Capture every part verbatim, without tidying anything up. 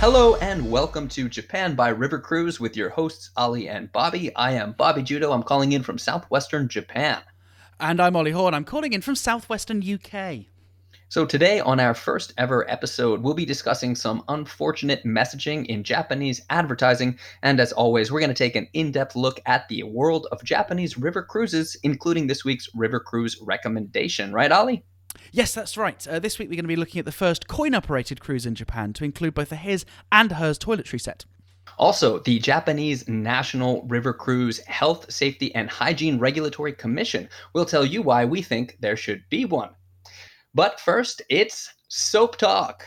Hello and welcome to Japan by River Cruise with your hosts Ali and Bobby. I am Bobby Judo. I'm calling in from southwestern Japan. And I'm Ali Horn. I'm calling in from southwestern U K. So today on our first ever episode, we'll be discussing some unfortunate messaging in Japanese advertising. And as always, we're going to take an in-depth look at the world of Japanese river cruises, including this week's river cruise recommendation. Right, Ali? Yes, that's right. Uh, this week we're going to be looking at the first coin-operated cruise in Japan to include both a his and hers toiletry set. Also, the Japanese National River Cruise Health, Safety and Hygiene Regulatory Commission will tell you why we think there should be one. But first, it's Soap Talk.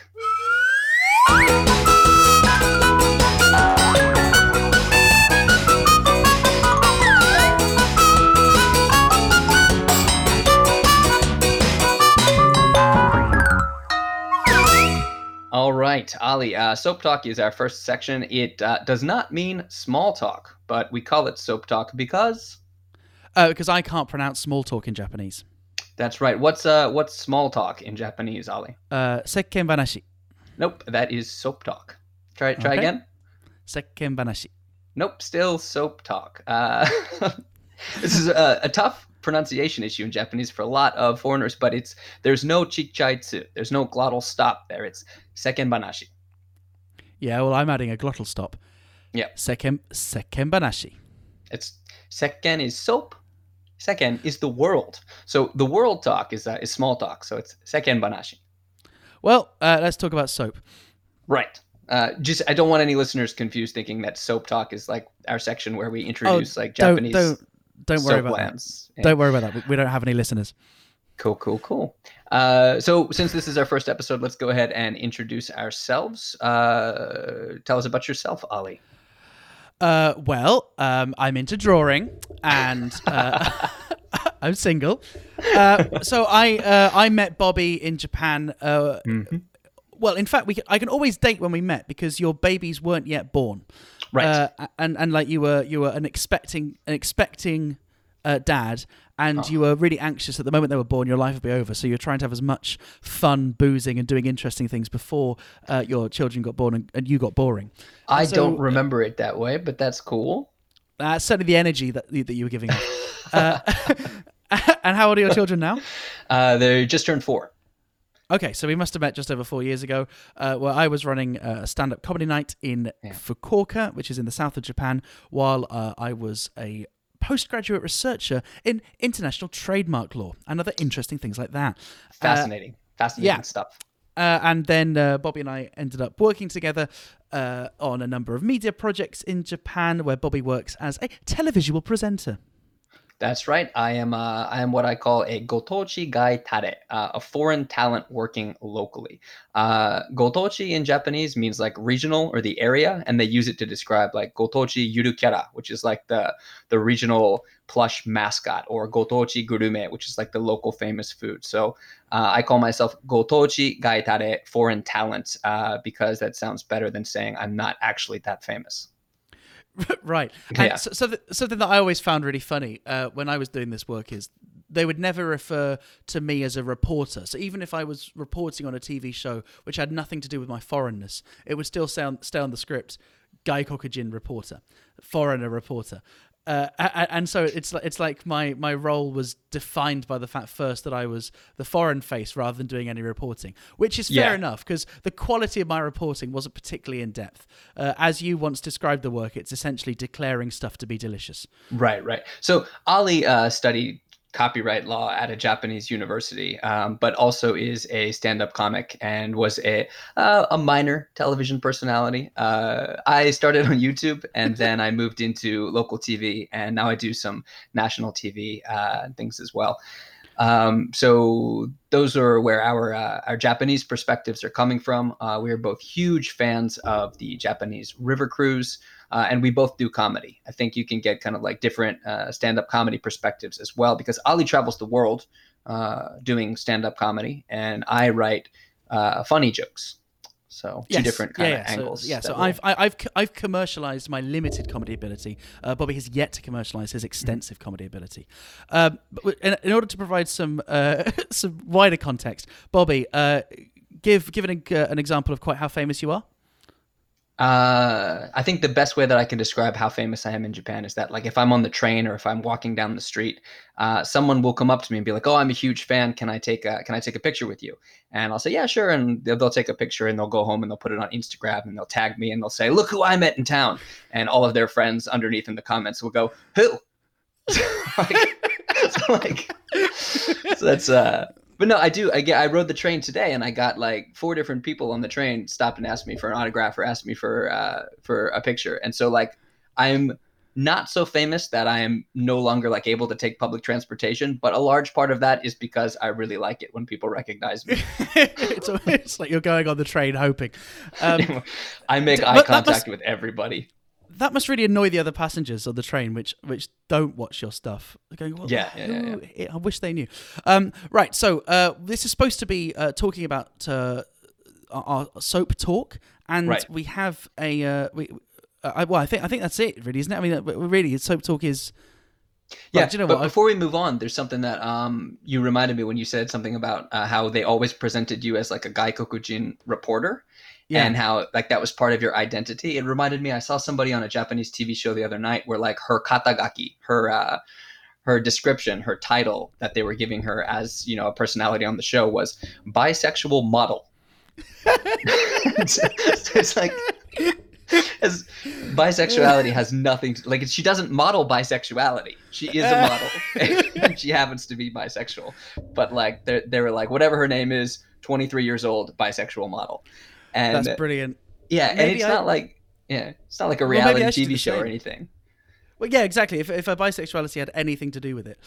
All right, Ali, uh, Soap Talk is our first section. It uh, does not mean small talk, but we call it Soap Talk because... Oh, because I can't pronounce small talk in Japanese. That's right. What's uh, what's small talk in Japanese, Ali? Uh, Sekkenbanashi. Nope, that is Soap Talk. Try try okay. again. Sekkenbanashi. Nope, still Soap Talk. Uh, this is a, a tough pronunciation issue in Japanese for a lot of foreigners, but it's there's no chichaitsu, there's no glottal stop there. It's sekkenbanashi. Yeah, well, I'm adding a glottal stop. Yeah, sekken sekkenbanashi. It's sekken is soap, sekken is the world. So the world talk is uh, is small talk. So it's sekkenbanashi. Well, uh, let's talk about soap. Right. Uh, just I don't want any listeners confused, thinking that soap talk is like our section where we introduce oh, like Japanese. Don't, don't. Don't worry about that. Yeah. Don't worry about that. We don't have any listeners. Cool, cool, cool. Uh, so since this is our first episode, let's go ahead and introduce ourselves. Uh, tell us about yourself, Ali. Uh, well, um, I'm into drawing and uh, I'm single. Uh, so I uh, I met Bobby in Japan. Uh, mm-hmm. Well, in fact, we can, I can always date when we met because your babies weren't yet born. Right, uh, and and like you were you were an expecting an expecting uh, dad, and oh. you were really anxious at the moment they were born. Your life would be over, so you're trying to have as much fun boozing and doing interesting things before uh, your children got born and, and you got boring. I so, don't remember it that way, but that's cool. That's uh, certainly the energy that that you were giving. uh, and how old are your children now? Uh, they just turned four. Okay, so we must have met just over four years ago, uh, where I was running a stand-up comedy night in yeah. Fukuoka, which is in the south of Japan, while uh, I was a postgraduate researcher in international trademark law and other interesting things like that. Fascinating. Uh, Fascinating yeah. stuff. Uh, and then uh, Bobby and I ended up working together uh, on a number of media projects in Japan, where Bobby works as a televisual presenter. That's right. I am uh, I am what I call a gotochi gaitare, uh, a foreign talent working locally. Uh, gotochi in Japanese means like regional or the area, and they use it to describe like gotochi yurukyara, which is like the the regional plush mascot, or gotochi gurume, which is like the local famous food. So uh, I call myself gotochi gaitare, foreign talent, uh, because that sounds better than saying I'm not actually that famous. Right. And yeah. so, so th- something that I always found really funny uh, when I was doing this work is they would never refer to me as a reporter. So even if I was reporting on a T V show, which had nothing to do with my foreignness, it would still sound, stay on the script, gaikokujin reporter, foreigner reporter. Uh, and so it's like it's like my, my role was defined by the fact first that I was the foreign face rather than doing any reporting, which is fair yeah. enough because the quality of my reporting wasn't particularly in depth. Uh, as you once described the work, it's essentially declaring stuff to be delicious. Right, right. So Ali uh, studied copyright law at a Japanese university, um, but also is a stand-up comic and was a uh, a minor television personality. Uh, I started on YouTube and then I moved into local T V, and now I do some national T V uh, things as well. Um, so those are where our uh, our Japanese perspectives are coming from. Uh, we are both huge fans of the Japanese river cruise, uh, and we both do comedy. I think you can get kind of like different uh, stand-up comedy perspectives as well, because Ali travels the world uh, doing stand-up comedy, and I write uh, funny jokes. So yes. two different kind yeah, of yeah. angles. So, yeah, so I've I, I've I've commercialized my limited comedy ability. Uh, Bobby has yet to commercialize his extensive comedy ability. Um, but in, in order to provide some uh, some wider context, Bobby, uh, give give an, uh, an example of quite how famous you are. Uh, I think the best way that I can describe how famous I am in Japan is that, like, if I'm on the train or if I'm walking down the street, uh, someone will come up to me and be like, "Oh, I'm a huge fan. Can I take a, can I take a picture with you?" And I'll say, "Yeah, sure." And they'll, they'll take a picture and they'll go home and they'll put it on Instagram and they'll tag me and they'll say, "Look who I met in town." And all of their friends underneath in the comments will go, "Who?" like, so, like, so that's, uh, but no, I do. I get, I rode the train today and I got like four different people on the train stopped and asked me for an autograph or asked me for uh, for a picture. And so, like, I'm not so famous that I am no longer like able to take public transportation. But a large part of that is because I really like it when people recognize me. it's, it's like you're going on the train hoping. Um, I make d- eye contact must, with everybody. That must really annoy the other passengers on the train, which which don't watch your stuff. They're going, well, yeah, yeah, yeah, yeah. I wish they knew. Um, right, so uh, this is supposed to be uh, talking about uh, our soap talk, and right. we have a uh, we. Uh, well, I think I think that's it, really, isn't it? I mean, really, soap talk is. Yeah, but, you know but what? Before we move on, there's something that um you reminded me when you said something about uh, how they always presented you as like a gaikokujin reporter. Yeah. And how like that was part of your identity. It reminded me, I saw somebody on a Japanese T V show the other night where like her katagaki, her uh, her description, her title that they were giving her as, you know, a personality on the show was bisexual model. so, so it's like as, bisexuality has nothing to, like she doesn't model bisexuality. She is a model and she happens to be bisexual. But like they they were like whatever her name is, twenty-three years old, bisexual model. And that's brilliant. Yeah, maybe and it's I, not like yeah, it's not like a reality well, T V show or anything. Well, yeah, exactly. If if her bisexuality had anything to do with it,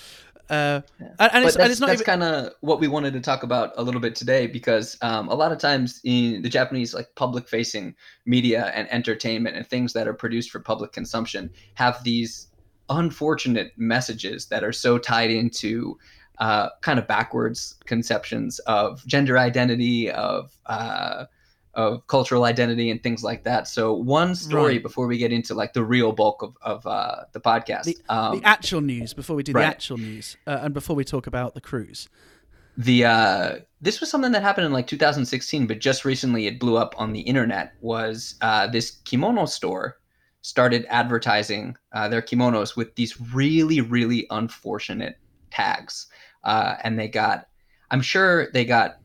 uh, yeah. and, and, it's, and it's not. That's even... kind of what we wanted to talk about a little bit today, because um, a lot of times in the Japanese like public-facing media and entertainment and things that are produced for public consumption have these unfortunate messages that are so tied into uh, kind of backwards conceptions of gender identity of. Uh, of cultural identity and things like that. So one story right. before we get into like the real bulk of, of uh, the podcast. The, um, the actual news, before we do right. the actual news, uh, and before we talk about the cruise. The uh, this was something that happened in like two thousand sixteen, but just recently it blew up on the internet, was uh, this kimono store started advertising uh, their kimonos with these really, really unfortunate tags. Uh, and they got, I'm sure they got,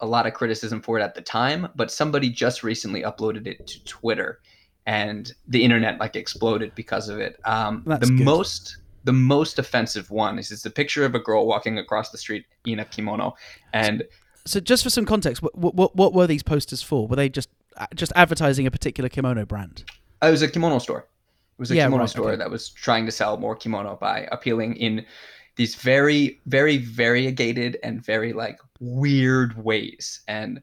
a lot of criticism for it at the time, but somebody just recently uploaded it to Twitter and the internet like exploded because of it. Um, the good. most, the most offensive one is it's a picture of a girl walking across the street in a kimono. And so just for some context, what, what, what were these posters for? Were they just, just advertising a particular kimono brand? It was a kimono store. It was a yeah, kimono right, store okay. that was trying to sell more kimono by appealing in these very, very variegated and very like weird ways. And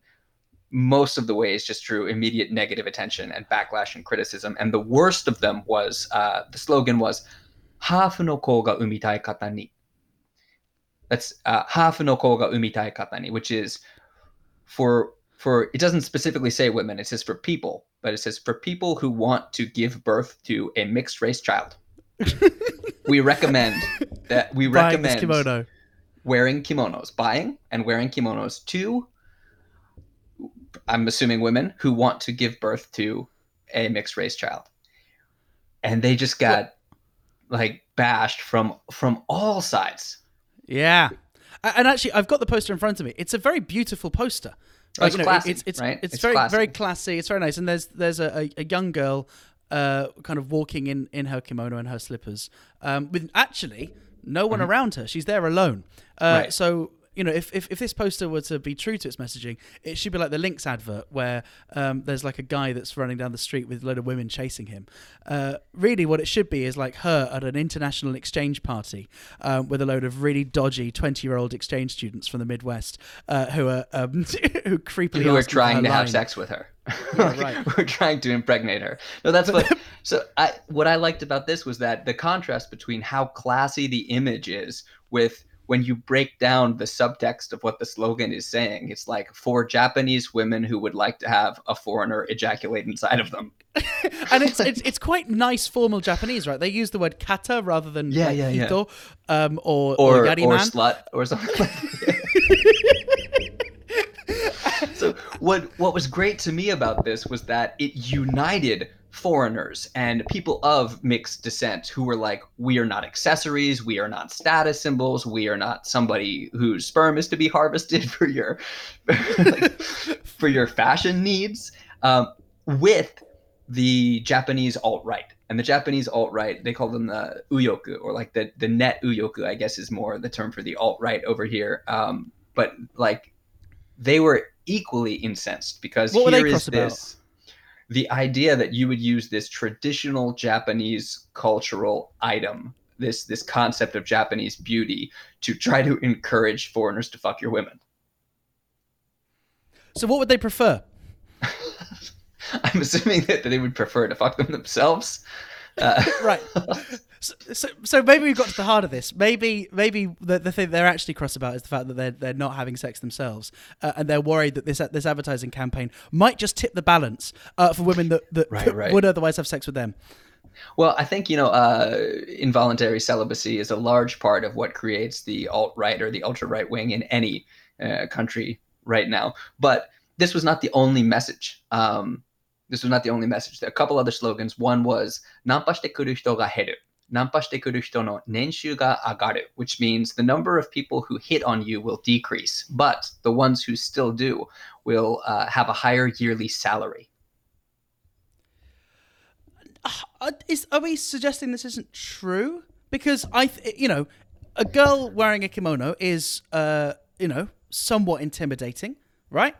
most of the ways just drew immediate negative attention and backlash and criticism. And the worst of them was, uh, the slogan was, Hafu no ko ga umitai kata ni. That's uh, Hafu no ko ga umitai kata ni, which is for, for, it doesn't specifically say women, it says for people, but it says for people who want to give birth to a mixed race child. We recommend that we buying recommend kimono. wearing kimonos, buying and wearing kimonos to, I'm assuming, women who want to give birth to a mixed race child. And they just got yeah. like bashed from, from all sides. Yeah. And actually I've got the poster in front of me. It's a very beautiful poster. Like, oh, it's, you know, classy, it's it's right? it's, it's very, classy. very classy. It's very nice. And there's, there's a, a, a young girl, uh kind of walking in in her kimono and her slippers um with actually no one mm-hmm. around her. She's there alone. uh right. So you know, if, if if this poster were to be true to its messaging, it should be like the Lynx advert where um there's like a guy that's running down the street with a load of women chasing him. Uh really what it should be is like her at an international exchange party um with a load of really dodgy twenty year old exchange students from the Midwest uh who are um who creepily who are trying to line. have sex with her. Yeah, right. We're trying to impregnate her. No, that's what. So I, what I liked about this was that the contrast between how classy the image is with when you break down the subtext of what the slogan is saying. It's like for Japanese women who would like to have a foreigner ejaculate inside of them. And it's, it's it's quite nice formal Japanese, right? They use the word kata rather than yeah, like, yeah, hito, yeah. Um, or or, or, or slut or something. Like that. So what what was great to me about this was that it united foreigners and people of mixed descent who were like, we are not accessories, we are not status symbols, we are not somebody whose sperm is to be harvested for your like, for your fashion needs, um, with the Japanese alt-right. And the Japanese alt-right, they call them the uyoku, or like the, the net uyoku, I guess is more the term for the alt-right over here. Um, but like they were equally incensed because what here is this, about? the idea that you would use this traditional Japanese cultural item, this this concept of Japanese beauty, to try to encourage foreigners to fuck your women. So what would they prefer? I'm assuming that they would prefer to fuck them themselves. Uh. Right. So, so, so maybe we've got to the heart of this. Maybe maybe the, the thing they're actually cross about is the fact that they're, they're not having sex themselves. Uh, and they're worried that this this advertising campaign might just tip the balance uh, for women that, that right, right. would otherwise have sex with them. Well, I think, you know, uh, involuntary celibacy is a large part of what creates the alt-right or the ultra-right wing in any uh, country right now. But this was not the only message. Um This was not the only message. There are a couple other slogans. One was "Nampasite kuru hito ga heru," "Nampasite kuru hito no nenshu ga agaru," which means the number of people who hit on you will decrease, but the ones who still do will uh, have a higher yearly salary. Uh, is, are we suggesting this isn't true? Because I, th- you know, a girl wearing a kimono is, uh, you know, somewhat intimidating, right?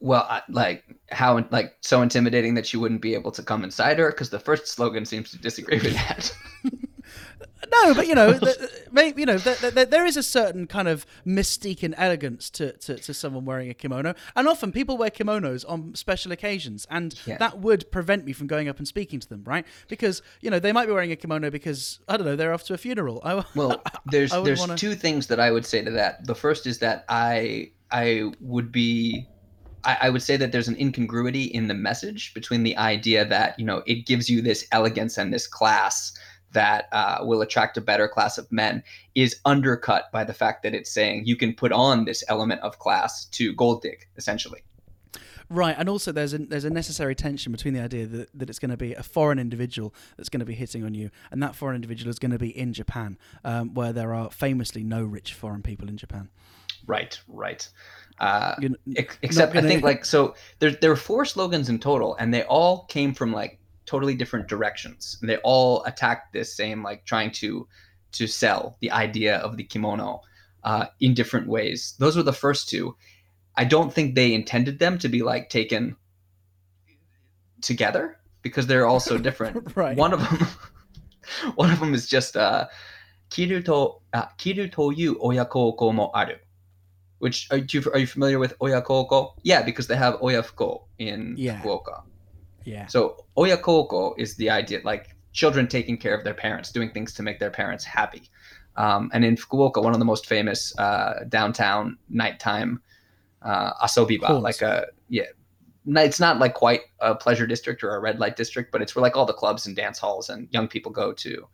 Well, like how, like so intimidating that you wouldn't be able to come inside her, because the first slogan seems to disagree with that. No, but you know, maybe you know, the, the, there is a certain kind of mystique and elegance to, to, to someone wearing a kimono, and often people wear kimonos on special occasions, and yeah. that would prevent me from going up and speaking to them, right? Because you know they might be wearing a kimono because I don't know they're off to a funeral. I, well, there's I there's wanna... two things that I would say to that. The first is that I I would be. I would say that there's an incongruity in the message between the idea that, you know, it gives you this elegance and this class that uh, will attract a better class of men is undercut by the fact that it's saying you can put on this element of class to gold dig, essentially. Right. And also there's a, there's a necessary tension between the idea that, that it's going to be a foreign individual that's going to be hitting on you. And that foreign individual is going to be in Japan, um, where there are famously no rich foreign people in Japan. Right, right. Uh, except gonna... I think like so there, there were four slogans in total, and they all came from like totally different directions. And they all attacked this same like trying to to sell the idea of the kimono uh, in different ways. Those were the first two. I don't think they intended them to be like taken together because they're all so different. Right. One of them, one of them is just uh, kiru to uh, kiru toyu oyakōkō mo aru. Which are you are you familiar with oyakōkō? Yeah, because they have oyafukō in yeah. Fukuoka. Yeah. So oyakōkō is the idea like children taking care of their parents, doing things to make their parents happy. Um, and in Fukuoka, one of the most famous uh, downtown nighttime uh, asobiba, cool. like a yeah, it's not like quite a pleasure district or a red light district, but it's where like all the clubs and dance halls and young people go to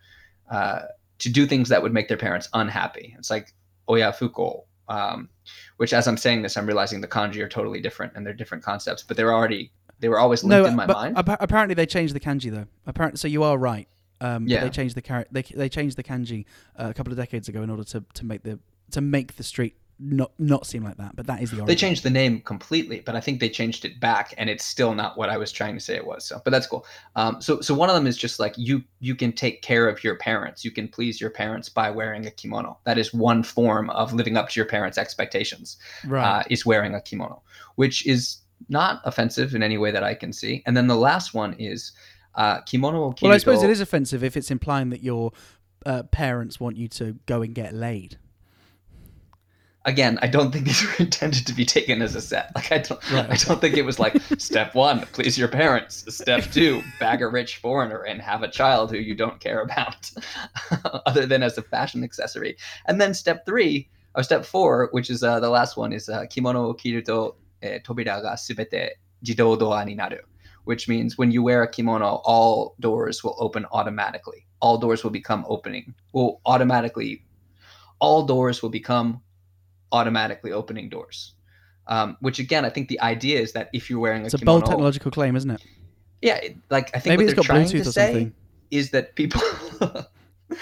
uh, to do things that would make their parents unhappy. It's like oyafukō. Um, which, as I'm saying this, I'm realizing the kanji are totally different and they're different concepts, but they're already they were always linked no, in my but mind. Ap- apparently, they changed the kanji though. Apparently, so you are right. Um, yeah, they changed the car- they they changed the kanji uh, a couple of decades ago in order to, to make the to make the street not not seem like that. But that is the origin. They changed the name completely, but I think they changed it back, and it's still not what I was trying to say it was. So, but that's cool. Um, so so one of them is just like you you can take care of your parents, you can please your parents by wearing a kimono. That is one form of living up to your parents' expectations. Right. Uh, is wearing a kimono, which is not offensive in any way that I can see. And then the last one is uh, kimono. Well, kimono. I suppose it is offensive if it's implying that your uh, parents want you to go and get laid. Again, I don't think these were intended to be taken as a set. Like I don't, right. I don't think it was like step one, please your parents. Step two, bag a rich foreigner and have a child who you don't care about, other than as a fashion accessory. And then step three or step four, which is uh, the last one, is uh, kimono wo kiru to tobira ga subete jidou doa ni naru, which means when you wear a kimono, all doors will open automatically. All doors will become opening. Will automatically, all doors will become. automatically opening doors. Um, which again, I think the idea is that if you're wearing a it's kimono, it's a bold technological claim, isn't it? Yeah, it, like I think maybe what it's they're got trying Bluetooth to say is that people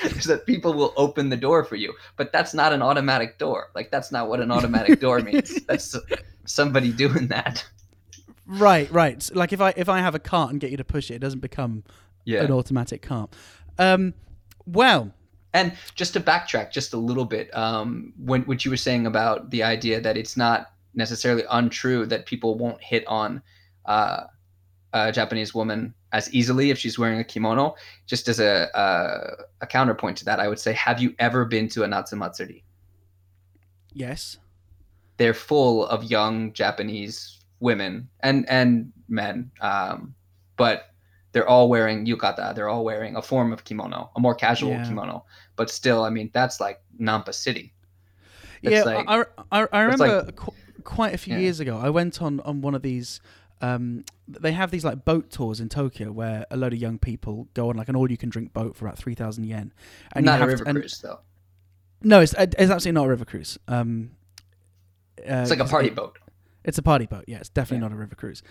is that people will open the door for you, but that's not an automatic door. Like that's not what an automatic door means. That's somebody doing that. Right, right. So, like if I if I have a cart and get you to push it, it doesn't become yeah. an automatic cart. Um, well. And just to backtrack just a little bit, um, when what you were saying about the idea that it's not necessarily untrue that people won't hit on uh, a Japanese woman as easily if she's wearing a kimono. Just as a, a a counterpoint to that, I would say, have you ever been to a Natsumatsuri? Yes. They're full of young Japanese women and, and men, um, but they're all wearing yukata. They're all wearing a form of kimono, a more casual yeah. kimono. But still, I mean, that's like Nampa City. That's yeah, like, I, I, I remember... Like, qu- Quite a few yeah. years ago, I went on, on one of these, um, they have these like boat tours in Tokyo where a load of young people go on like an all-you-can-drink boat for about three thousand yen. And not you have a river to, and, cruise, though. No, it's it's absolutely not a river cruise. Um, uh, it's like a party it, boat. It's a party boat, yeah. It's definitely yeah. not a river cruise.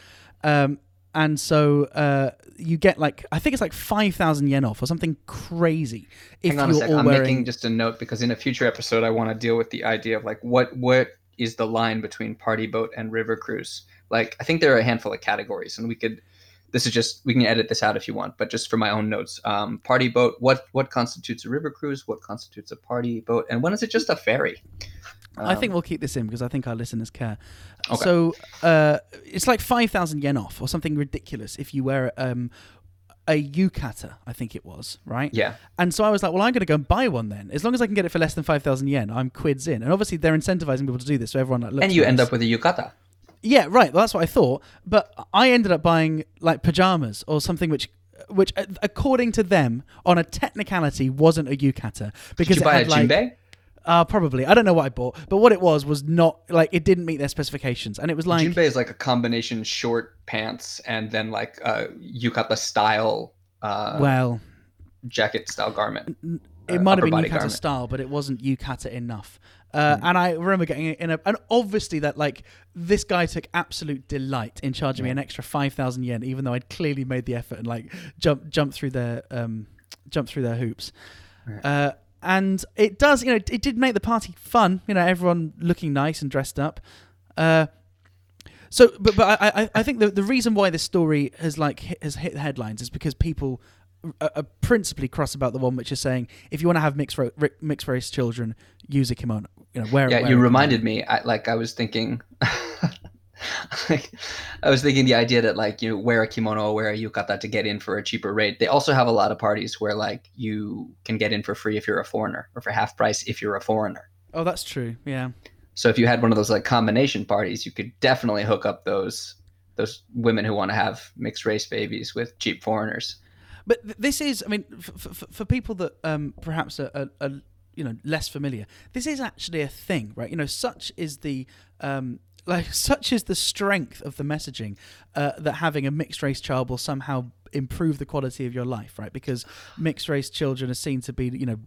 Um, and so uh, you get like, I think it's like five thousand yen off or something crazy. If Hang on you're a sec, I'm wearing... making just a note because in a future episode, I want to deal with the idea of like what what... is the line between party boat and river cruise. Like, I think there are a handful of categories and we could, this is just, we can edit this out if you want, but just for my own notes, um, party boat, what, what constitutes a river cruise, what constitutes a party boat, and when is it just a ferry? Um, I think we'll keep this in because I think our listeners care. Okay. So uh, it's like five thousand yen off or something ridiculous if you wear um, a yukata, I think it was, right? Yeah. And so I was like, well, I'm going to go and buy one then. As long as I can get it for less than five thousand yen, I'm quids in. And obviously they're incentivizing people to do this. So everyone like looks And you end us. up with a yukata. Yeah, right. Well, that's what I thought. But I ended up buying like pajamas or something which, which according to them, on a technicality, wasn't a yukata. Because Did you buy it had, a Jinbei? Like, uh, probably. I don't know what I bought. But what it was was not, like, it didn't meet their specifications. And it was like... Jinbei is like a combination short... pants and then like uh yukata style uh well jacket style garment. It uh, might have been yukata garment. Style, but it wasn't yukata enough. uh mm. And I remember getting in a, and obviously that like this guy took absolute delight in charging yeah. me an extra five thousand yen, even though I'd clearly made the effort and like jump jump through their um jump through their hoops. Right. uh and it does, you know, it did make the party fun, you know, everyone looking nice and dressed up. uh So, but but I I think the the reason why this story has like hit, has hit the headlines is because people are principally cross about the one which is saying if you want to have mixed ro- mixed race children, use a kimono. You know, wear. Yeah, wear you reminded kimono. me. I, like I was thinking, like, I was thinking the idea that like you know, wear a kimono, or wear a yukata to get in for a cheaper rate. They also have a lot of parties where like you can get in for free if you're a foreigner, or for half price if you're a foreigner. Oh, that's true. Yeah. So if you had one of those like combination parties, you could definitely hook up those those women who want to have mixed race babies with cheap foreigners. But this is, I mean, for, for, for people that um, perhaps are, are, are you know less familiar, this is actually a thing, right? You know, such is the um, like such is the strength of the messaging uh, that having a mixed race child will somehow improve the quality of your life, right? Because mixed race children are seen to be, you know,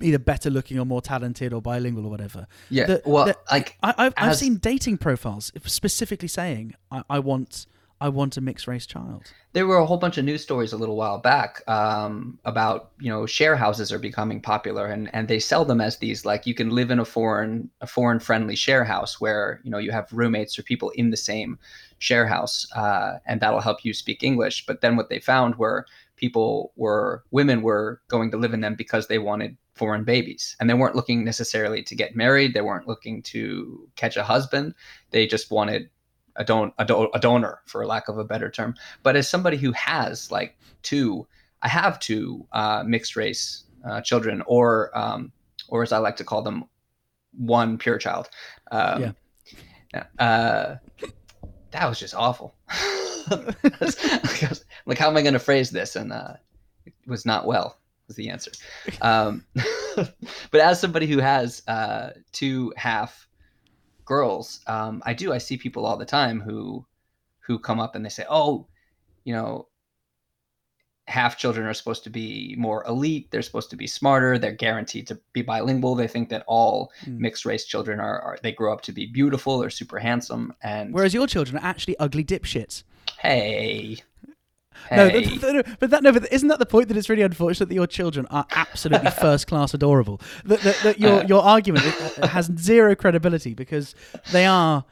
either better looking or more talented or bilingual or whatever. Yeah, the, well, the, like I, I've, as, I've seen dating profiles specifically saying, I, I want, I want a mixed race child. There were a whole bunch of news stories a little while back um, about, you know, share houses are becoming popular, and, and they sell them as these, like you can live in a foreign, a foreign friendly share house where, you know, you have roommates or people in the same share house, uh, and that'll help you speak English. But then what they found were people were, women were going to live in them because they wanted foreign babies, and they weren't looking necessarily to get married. They weren't looking to catch a husband. They just wanted a don a, do- a donor, for lack of a better term. But as somebody who has like two, I have two uh, mixed race uh, children, or um, or as I like to call them, one pure child. Um, yeah. Uh, that was just awful. Like, how am I going to phrase this? And uh, it was not well. Was the answer. Um, but as somebody who has uh, two half girls, um, I do. I see people all the time who who come up and they say, "Oh, you know, half children are supposed to be more elite. They're supposed to be smarter. They're guaranteed to be bilingual. They think that all mm. mixed race children are, are, they grow up to be beautiful or super handsome. And whereas your children are actually ugly dipshits. Hey. hey. No, th- th- no, but that, no, but isn't that the point that it's really unfortunate that your children are absolutely first class adorable? That, that, that your, your argument has zero credibility because they are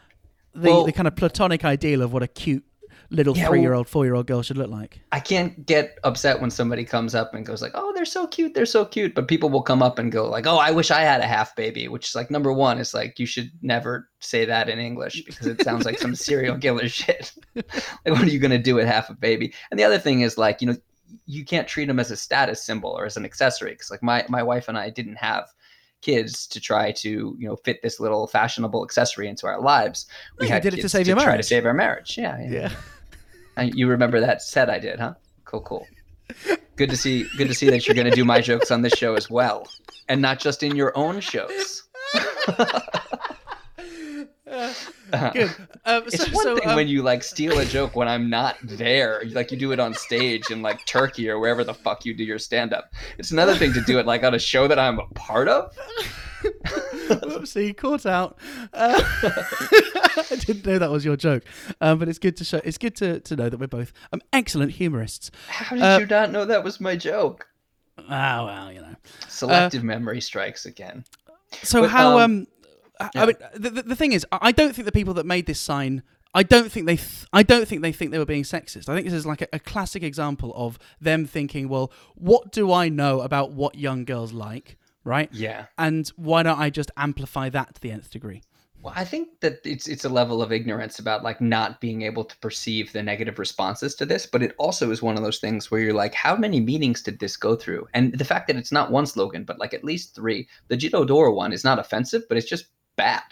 the, well, the kind of platonic ideal of what a cute, little yeah, three-year-old, well, four-year-old girl should look like. I can't get upset when somebody comes up and goes like, oh, they're so cute, they're so cute. But people will come up and go like, oh, I wish I had a half baby, which is like, number one, it's like, you should never say that in English because it sounds like some serial killer shit. Like, what are you going to do with half a baby? And the other thing is like, you know, you can't treat them as a status symbol or as an accessory because like my, my wife and I didn't have kids to try to, you know, fit this little fashionable accessory into our lives. We no, had did kids it to, save to your try to save our marriage. Yeah. Yeah. yeah. And you remember that set I did, huh? Cool, cool. Good to see. Good to see that you're going to do my jokes on this show as well, and not just in your own shows. uh, good. Um, it's so, one so, thing um... when you like steal a joke when I'm not there, like you do it on stage in like Turkey or wherever the fuck you do your stand-up. It's another thing to do it like on a show that I'm a part of. Oopsie, caught out. Uh, I didn't know that was your joke, um, but it's good to show. It's good to, to know that we're both um, excellent humorists. How did uh, you not know that was my joke? Ah, well, you know, selective uh, memory strikes again. So but, how? Um, um, yeah. I mean, the, the thing is, I don't think the people that made this sign. I don't think they. Th- I don't think they think they were being sexist. I think this is like a, a classic example of them thinking, well, what do I know about what young girls like? Right? Yeah. And why don't I just amplify that to the nth degree? Well, I think that it's it's a level of ignorance about like not being able to perceive the negative responses to this, but it also is one of those things where you're like, how many meetings did this go through? And the fact that it's not one slogan, but like at least three. The Jitodoro one is not offensive, but it's just bad.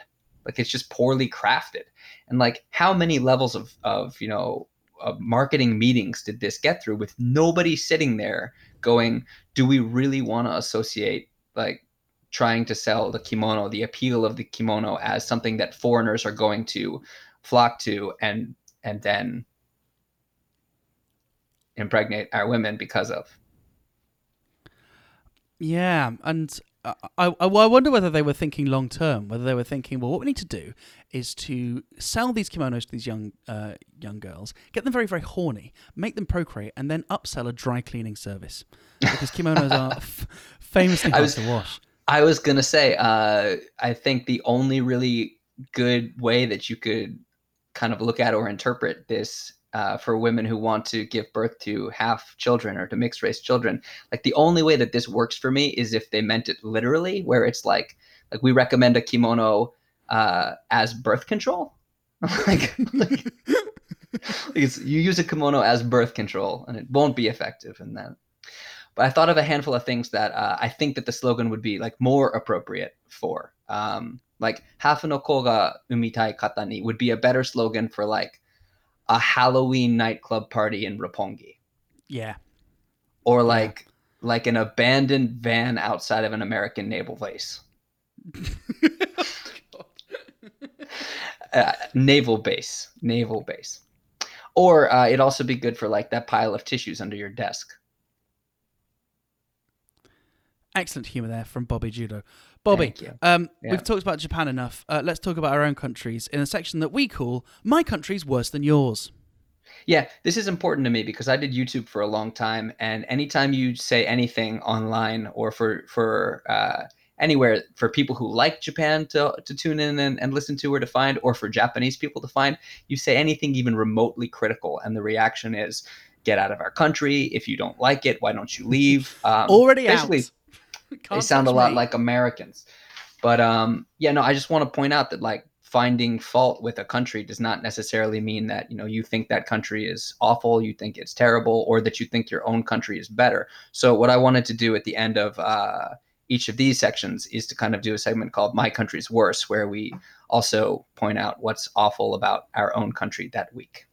Like it's just poorly crafted. And like how many levels of, of you know, of marketing meetings did this get through with nobody sitting there going, do we really want to associate like trying to sell the kimono, the appeal of the kimono as something that foreigners are going to flock to and and then impregnate our women because of. Yeah, and I, I, I wonder whether they were thinking long term, whether they were thinking, well, what we need to do is to sell these kimonos to these young uh, young girls, get them very, very horny, make them procreate, and then upsell a dry cleaning service. Because kimonos are f- famously hard to wash. I was going to say, uh, I think the only really good way that you could kind of look at or interpret this uh, for women who want to give birth to half children or to mixed race children, like the only way that this works for me is if they meant it literally, where it's like, like we recommend a kimono uh, as birth control. like, like, it's, you use a kimono as birth control and it won't be effective in that. But I thought of a handful of things that uh, I think that the slogan would be like more appropriate for. Um, like Hafu no ko ga umitai kata ni would be a better slogan for like a Halloween nightclub party in Roppongi. Yeah. Or like yeah. like an abandoned van outside of an American naval base. uh, naval base. Naval base. Or uh, it'd also be good for like that pile of tissues under your desk. Excellent humour there from Bobby Judo. Bobby, um, yeah. we've talked about Japan enough. Uh, let's talk about our own countries in a section that we call My Country's Worse Than Yours. Yeah, this is important to me because I did YouTube for a long time. And anytime you say anything online or for for uh, anywhere for people who like Japan to, to tune in and, and listen to or to find, or for Japanese people to find, you say anything even remotely critical. And the reaction is, get out of our country. If you don't like it, why don't you leave? Um, Already out. Can't they sound a lot me. like Americans. But um, yeah, no, I just want to point out that like finding fault with a country does not necessarily mean that, you know, you think that country is awful, you think it's terrible, or that you think your own country is better. So what I wanted to do at the end of uh, each of these sections is to kind of do a segment called My Country's Worse, where we also point out what's awful about our own country that week.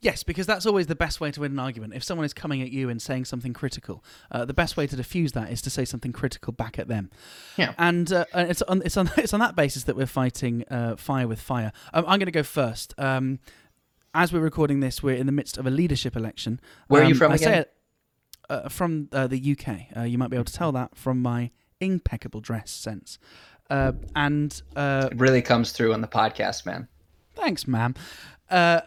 Yes, because that's always the best way to win an argument. If someone is coming at you and saying something critical, uh, the best way to diffuse that is to say something critical back at them. Yeah, and uh, it's on it's on it's on that basis that we're fighting uh, fire with fire. Um, I'm going to go first. Um, as we're recording this, we're in the midst of a leadership election. Where um, are you from I again? Say, uh, from uh, the U K. Uh, you might be able to tell that from my impeccable dress sense. Uh, and uh, it really comes through on the podcast, man. Thanks, ma'am. Uh,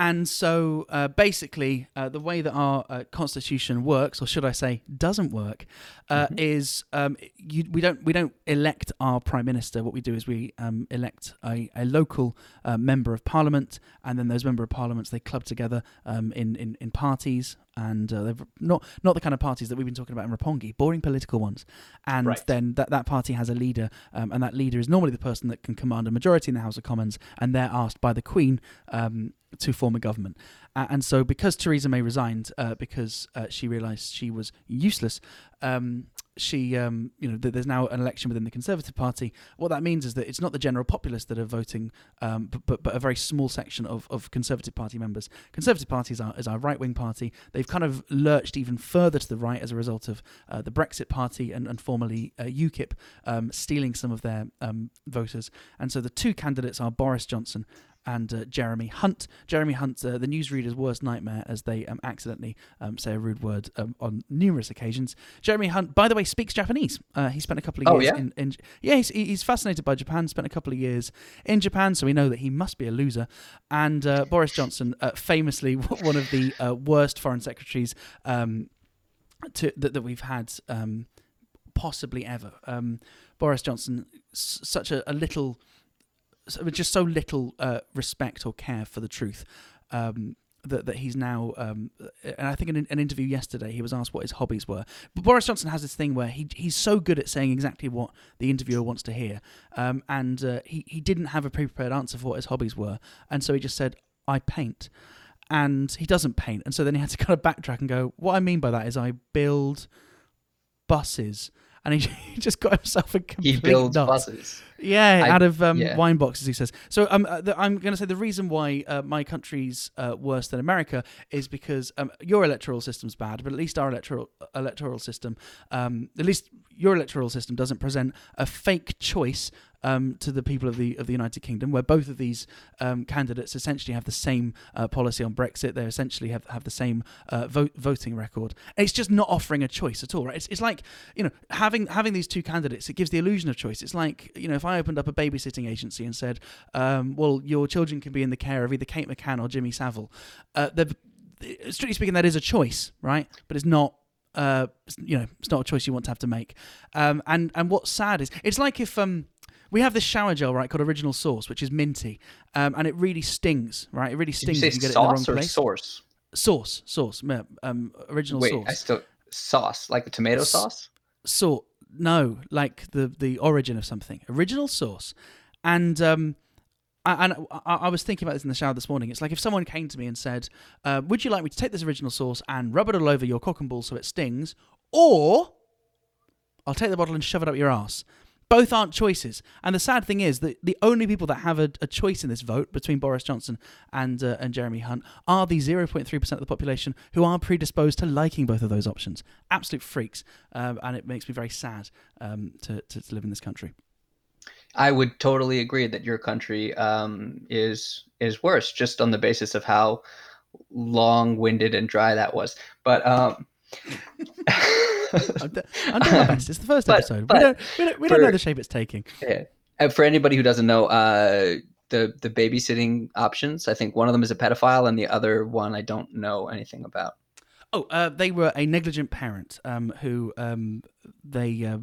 and so uh, basically uh, the way that our uh, constitution works, or should I say doesn't work, uh, mm-hmm. is um, you, we don't we don't elect our prime minister. What we do is we um, elect a, a local uh, member of parliament, and then those member of parliaments, they club together um, in, in, in parties, and uh, they've not not the kind of parties that we've been talking about in Roppongi, boring political ones. And right. then that, that party has a leader, um, and that leader is normally the person that can command a majority in the House of Commons, and they're asked by the Queen um, to form a government. Uh, and so because Theresa May resigned uh, because uh, she realised she was useless, um, she, um, you know, th- there's now an election within the Conservative Party. What that means is that it's not the general populace that are voting, um, but, but but a very small section of, of Conservative Party members. Conservative Party is our, is our right-wing party. They've kind of lurched even further to the right as a result of uh, the Brexit Party and, and formerly uh, UKIP um, stealing some of their um, voters. And so the two candidates are Boris Johnson and uh, Jeremy Hunt. Jeremy Hunt, uh, the newsreader's worst nightmare, as they um, accidentally um, say a rude word um, on numerous occasions. Jeremy Hunt, by the way, speaks Japanese. Uh, he spent a couple of years oh, yeah? in... in yeah, he's, he's fascinated by Japan, spent a couple of years in Japan, so we know that he must be a loser. And uh, Boris Johnson, uh, famously one of the uh, worst foreign secretaries um, to, that, that we've had um, possibly ever. Um, Boris Johnson, s- such a, a little... just so little uh, respect or care for the truth um, that that he's now. Um, and I think in an interview yesterday, he was asked what his hobbies were. But Boris Johnson has this thing where he he's so good at saying exactly what the interviewer wants to hear, um, and uh, he he didn't have a pre-prepared answer for what his hobbies were, and so he just said, "I paint," and he doesn't paint, and so then he had to kind of backtrack and go, "What I mean by that is I build buses." And he just got himself a complete He builds nut. buses. Yeah, I, out of um, yeah. wine boxes, he says. So um, uh, the, I'm going to say the reason why uh, my country's uh, worse than America is because um, your electoral system's bad, but at least our electoral electoral system, um, at least your electoral system doesn't present a fake choice Um, to the people of the of the United Kingdom, where both of these um, candidates essentially have the same uh, policy on Brexit. They essentially have, have the same uh, vote, voting record. And it's just not offering a choice at all, right? It's it's like, you know, having having these two candidates, it gives the illusion of choice. It's like, you know, if I opened up a babysitting agency and said, um, well, your children can be in the care of either Kate McCann or Jimmy Savile. Uh, strictly speaking, that is a choice, right? But it's not. Uh, you know, it's not a choice you want to have to make. Um, and and what's sad is it's like if um. we have this shower gel, right, called Original Source, which is minty, um, and it really stings, right? It really stings. Did you say if you get it in the wrong place. Source, source, source, um, original Wait, source. Wait, I still sauce like the tomato S- sauce. So no, like the the origin of something. Original Source, and um, I, and I, I was thinking about this in the shower this morning. It's like if someone came to me and said, uh, "Would you like me to take this Original Source and rub it all over your cock and ball so it stings, or I'll take the bottle and shove it up your ass?" Both aren't choices. And the sad thing is that the only people that have a, a choice in this vote between Boris Johnson and uh, and Jeremy Hunt are the zero point three percent of the population who are predisposed to liking both of those options. Absolute freaks. Um, and it makes me very sad um, to, to, to live in this country. I would totally agree that your country um, is is worse, just on the basis of how long-winded and dry that was. But... Um, I'm, d- I'm doing my best. It's the first episode. But, but we don't, we don't, we don't for, know the shape it's taking. Yeah. And for anybody who doesn't know, uh, the the babysitting options. I think one of them is a pedophile, and the other one I don't know anything about. Oh, uh, they were a negligent parent um, who um, they uh,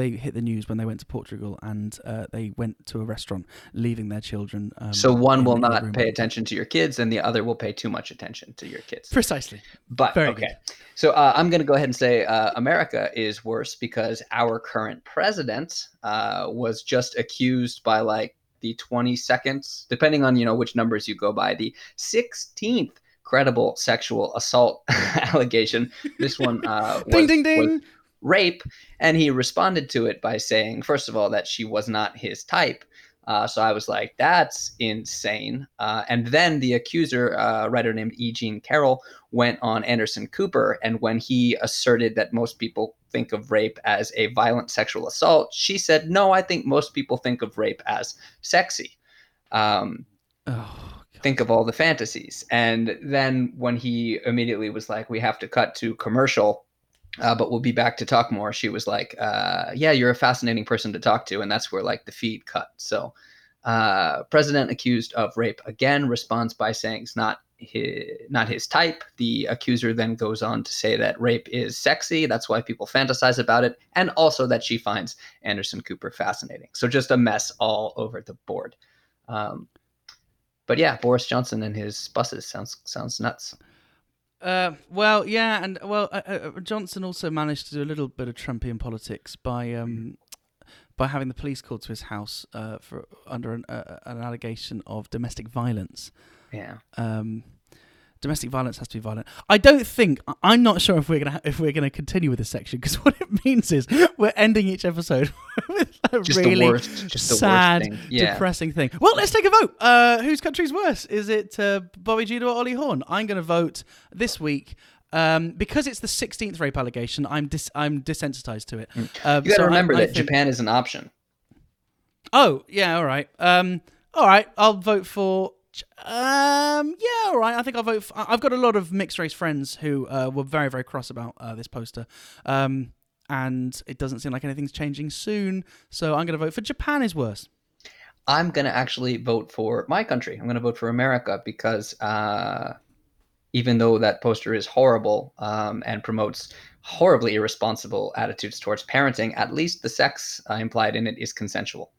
they hit the news when they went to Portugal, and uh, they went to a restaurant, leaving their children. Um, so one will not pay attention to your kids, and the other will pay too much attention to your kids. Precisely. But Very okay. Good. So uh, I'm going to go ahead and say uh, America is worse because our current president uh, was just accused by like the twenty-second, depending on you know which numbers you go by, the sixteenth. Credible sexual assault allegation. This one uh, was, ding, ding, ding. was rape, and he responded to it by saying, first of all, that she was not his type. Uh, so I was like, that's insane. Uh, and then the accuser, a uh, writer named E. Jean Carroll, went on Anderson Cooper, and when he asserted that most people think of rape as a violent sexual assault, she said, no, I think most people think of rape as sexy. Um, oh. think of all the fantasies. And then when he immediately was like, we have to cut to commercial, uh, but we'll be back to talk more, she was like, uh, yeah, you're a fascinating person to talk to. And that's where like the feed cut. So uh, president accused of rape again responds by saying it's not his, not his type. The accuser then goes on to say that rape is sexy. That's why people fantasize about it. And also that she finds Anderson Cooper fascinating. So just a mess all over the board. Um, But yeah, Boris Johnson and his buses sounds sounds nuts. Uh, well, yeah, and well, uh, uh, Johnson also managed to do a little bit of Trumpian politics by um, by having the police called to his house uh, for under an, uh, an allegation of domestic violence. Yeah. Um, domestic violence has to be violent. I don't think I'm not sure if we're gonna ha- if we're gonna continue with this section, because what it means is we're ending each episode with a just really the worst, just the sad, worst thing. Yeah. Depressing thing. Well, let's take a vote. Uh, whose country's worse? Is it uh, Bobby Judo or Ollie Horn? I'm going to vote this week um, because it's the sixteenth rape allegation. I'm dis- I'm desensitized to it. Mm. Uh, you got to so remember I, that I think... Japan is an option. Oh yeah, all right, um, all right. I'll vote for. Um. Yeah. All right. I think I'll vote. For, I've got a lot of mixed race friends who uh, were very, very cross about uh, this poster, um, and it doesn't seem like anything's changing soon. So I'm going to vote for Japan is worse. I'm going to actually vote for my country. I'm going to vote for America because uh, even though that poster is horrible um, and promotes horribly irresponsible attitudes towards parenting, at least the sex uh, implied in it is consensual.